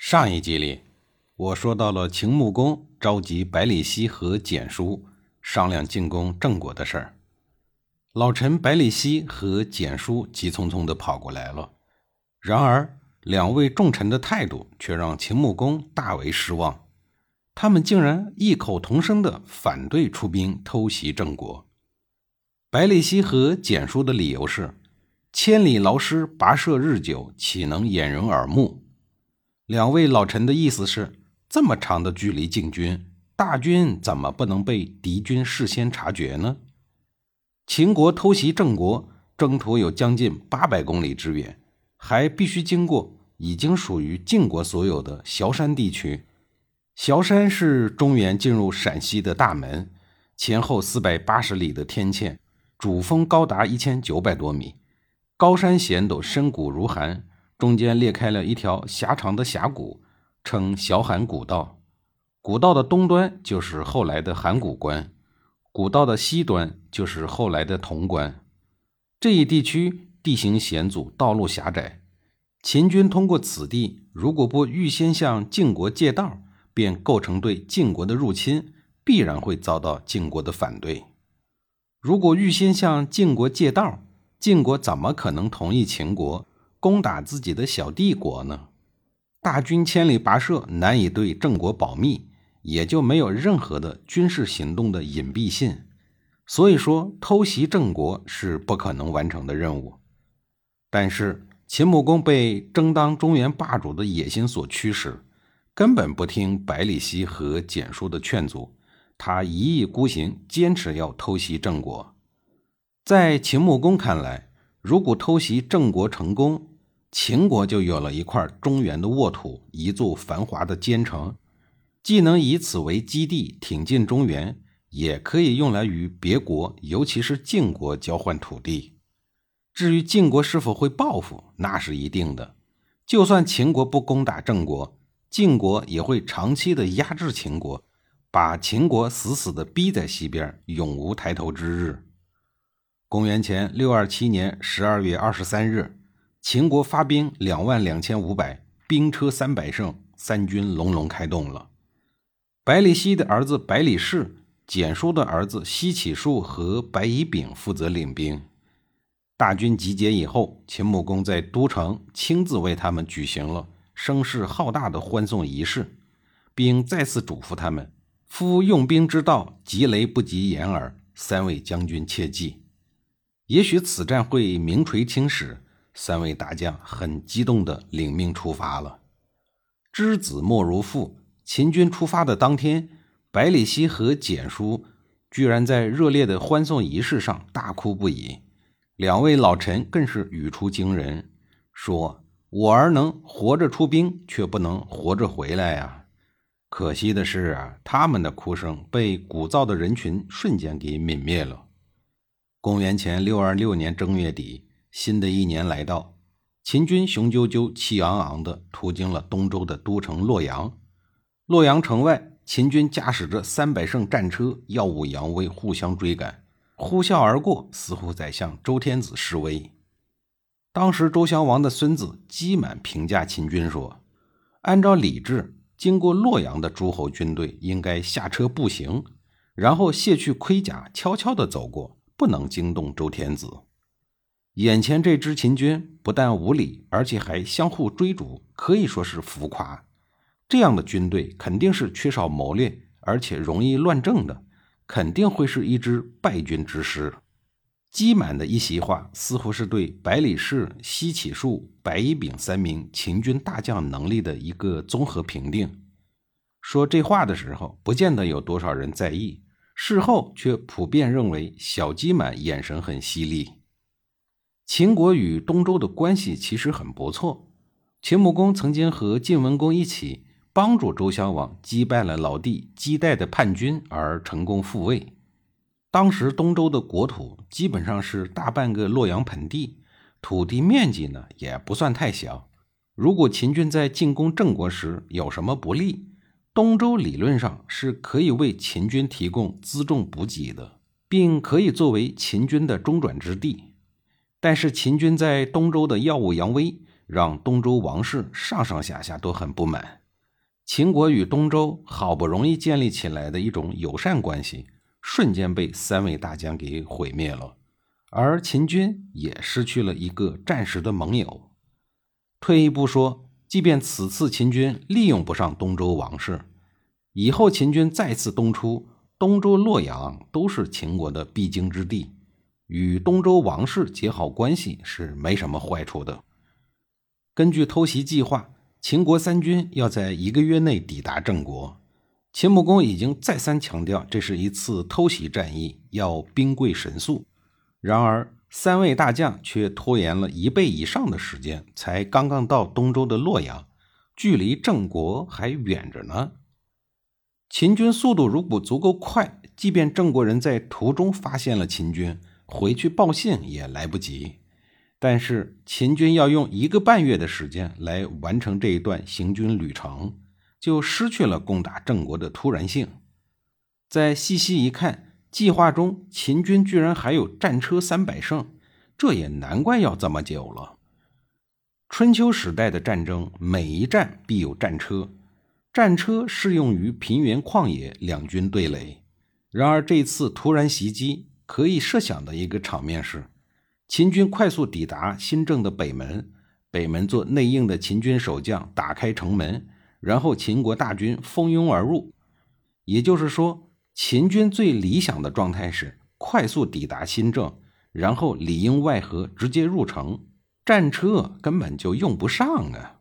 上一集里，我说到了秦穆公召集百里奚和蹇叔商量进攻郑国的事儿。老臣百里奚和蹇叔急匆匆地跑过来了，然而两位重臣的态度却让秦穆公大为失望，他们竟然异口同声地反对出兵偷袭郑国。百里奚和蹇叔的理由是：千里劳师，跋涉日久，岂能掩人耳目？两位老臣的意思是，这么长的距离进军，大军怎么不能被敌军事先察觉呢？秦国偷袭郑国，征途有将近800公里之远，还必须经过已经属于晋国所有的崤山地区。崤山是中原进入陕西的大门，前后480里的天堑，主峰高达1900多米，高山险陡，深谷如寒，中间裂开了一条狭长的峡谷，称小函谷道。古道的东端就是后来的函谷关，古道的西端就是后来的潼关。这一地区地形险阻，道路狭窄，秦军通过此地，如果不预先向晋国借道，便构成对晋国的入侵，必然会遭到晋国的反对。如果预先向晋国借道，晋国怎么可能同意秦国攻打自己的小帝国呢？大军千里跋涉，难以对郑国保密，也就没有任何的军事行动的隐蔽性，所以说偷袭郑国是不可能完成的任务。但是秦穆公被争当中原霸主的野心所驱使，根本不听百里奚和蹇叔的劝阻，他一意孤行，坚持要偷袭郑国。在秦穆公看来，如果偷袭郑国成功，秦国就有了一块中原的沃土，一座繁华的坚城，既能以此为基地挺进中原，也可以用来与别国，尤其是晋国交换土地。至于晋国是否会报复，那是一定的。就算秦国不攻打郑国，晋国也会长期的压制秦国，把秦国死死的逼在西边，永无抬头之日。公元前627年12月23日，秦国发兵22500，兵车300乘，三军隆隆开动了。百里奚的儿子百里氏、蹇叔的儿子奚启树和白乙丙负责领兵。大军集结以后，秦穆公在都城亲自为他们举行了声势浩大的欢送仪式，并再次嘱咐他们：夫用兵之道，急雷不及掩耳，三位将军切记。也许此战会名垂青史。三位大将很激动地领命出发了。知子莫如父，秦军出发的当天，百里奚和蹇叔居然在热烈的欢送仪式上大哭不已，两位老臣更是语出惊人，说：我儿能活着出兵，却不能活着回来啊！可惜的是啊，他们的哭声被鼓噪的人群瞬间给泯灭了。公元前626年正月底，新的一年来到，秦军雄赳赳气昂昂地途经了东周的都城洛阳。洛阳城外，秦军驾驶着300乘战车，耀武扬威，互相追赶，呼啸而过，似乎在向周天子示威。当时周襄王的孙子姬满评价秦军说：按照礼制，经过洛阳的诸侯军队应该下车步行，然后卸去盔甲，悄悄地走过，不能惊动周天子。眼前这支秦军不但无礼，而且还相互追逐，可以说是浮夸。这样的军队肯定是缺少谋略，而且容易乱政的，肯定会是一支败军之师。姬满的一席话似乎是对百里氏、奚启树、白乙丙三名秦军大将能力的一个综合评定。说这话的时候，不见得有多少人在意，事后却普遍认为小姬满眼神很犀利。秦国与东周的关系其实很不错，秦穆公曾经和晋文公一起帮助周襄王击败了老弟姬代的叛军而成功复位。当时东周的国土基本上是大半个洛阳盆地，土地面积呢也不算太小。如果秦军在进攻郑国时有什么不利，东周理论上是可以为秦军提供辎重补给的，并可以作为秦军的中转之地。但是秦军在东周的耀武扬威，让东周王室上上下下都很不满。秦国与东周好不容易建立起来的一种友善关系，瞬间被三位大将给毁灭了，而秦军也失去了一个战时的盟友。退一步说，即便此次秦军利用不上东周王室，以后秦军再次东出，东周洛阳都是秦国的必经之地，与东周王室结好关系是没什么坏处的。根据偷袭计划，秦国三军要在1个月内抵达郑国。秦穆公已经再三强调这是一次偷袭战役，要兵贵神速。然而三位大将却拖延了1倍以上的时间，才刚刚到东周的洛阳，距离郑国还远着呢。秦军速度如果足够快，即便郑国人在途中发现了秦军，回去报信也来不及。但是秦军要用1个半月的时间来完成这一段行军旅程，就失去了攻打郑国的突然性。再细细一看，计划中秦军居然还有战车300乘，这也难怪要这么久了。春秋时代的战争，每一战必有战车，战车适用于平原旷野两军对垒。然而这次突然袭击，可以设想的一个场面是，秦军快速抵达新郑的北门，北门做内应的秦军守将打开城门，然后秦国大军蜂拥而入。也就是说，秦军最理想的状态是快速抵达新郑，然后里应外合直接入城，战车根本就用不上啊。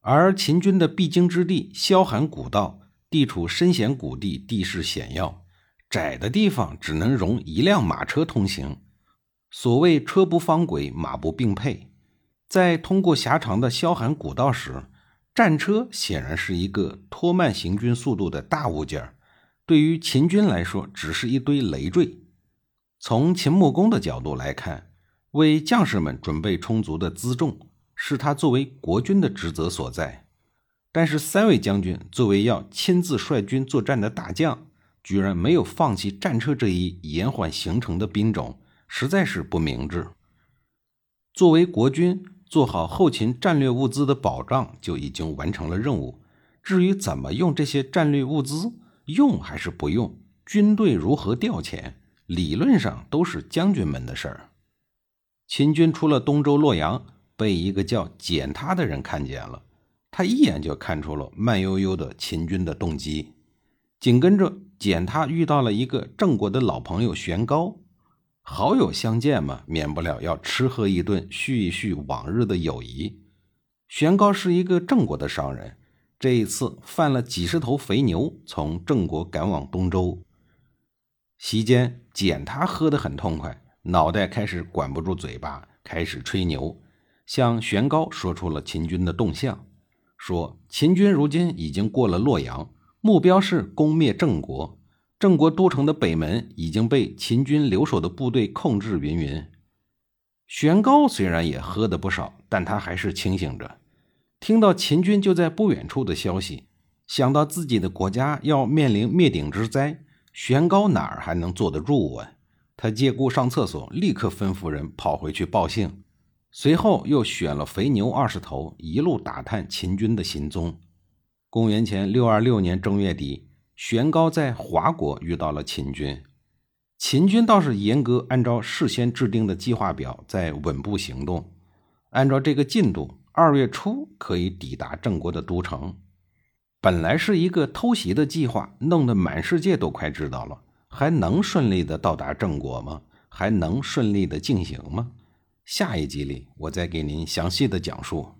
而秦军的必经之地萧寒古道，地处深险谷地，地势险要，窄的地方只能容1辆马车通行。所谓车不方轨，马不并辔，在通过狭长的萧寒古道时，战车显然是一个拖慢行军速度的大物件，对于秦军来说只是一堆累赘。从秦穆公的角度来看，为将士们准备充足的辎重是他作为国君的职责所在，但是三位将军作为要亲自率军作战的大将，居然没有放弃战车这一延缓行程的兵种，实在是不明智。作为国君，做好后勤战略物资的保障就已经完成了任务，至于怎么用这些战略物资，用还是不用，军队如何调遣，理论上都是将军们的事儿。秦军出了东周洛阳，被一个叫简他的人看见了，他一眼就看出了慢悠悠的秦军的动机。紧跟着，简他遇到了一个郑国的老朋友玄高，好友相见嘛，免不了要吃喝一顿，叙一叙往日的友谊。玄高是一个郑国的商人，这一次贩了几十头肥牛从郑国赶往东周。席间，简他喝得很痛快，脑袋开始管不住嘴巴，开始吹牛，向玄高说出了秦军的动向，说秦军如今已经过了洛阳，目标是攻灭郑国，郑国都城的北门已经被秦军留守的部队控制，云云。玄高虽然也喝得不少，但他还是清醒着。听到秦军就在不远处的消息，想到自己的国家要面临灭顶之灾，玄高哪儿还能坐得住啊？他借故上厕所，立刻吩咐人跑回去报信，随后又选了肥牛20头，一路打探秦军的行踪。公元前626年正月底，玄高在华国遇到了秦军。秦军倒是严格按照事先制定的计划表在稳步行动，按照这个进度，2月初可以抵达郑国的都城。本来是一个偷袭的计划，弄得满世界都快知道了，还能顺利的到达郑国吗？还能顺利的进行吗？下一集里我再给您详细的讲述。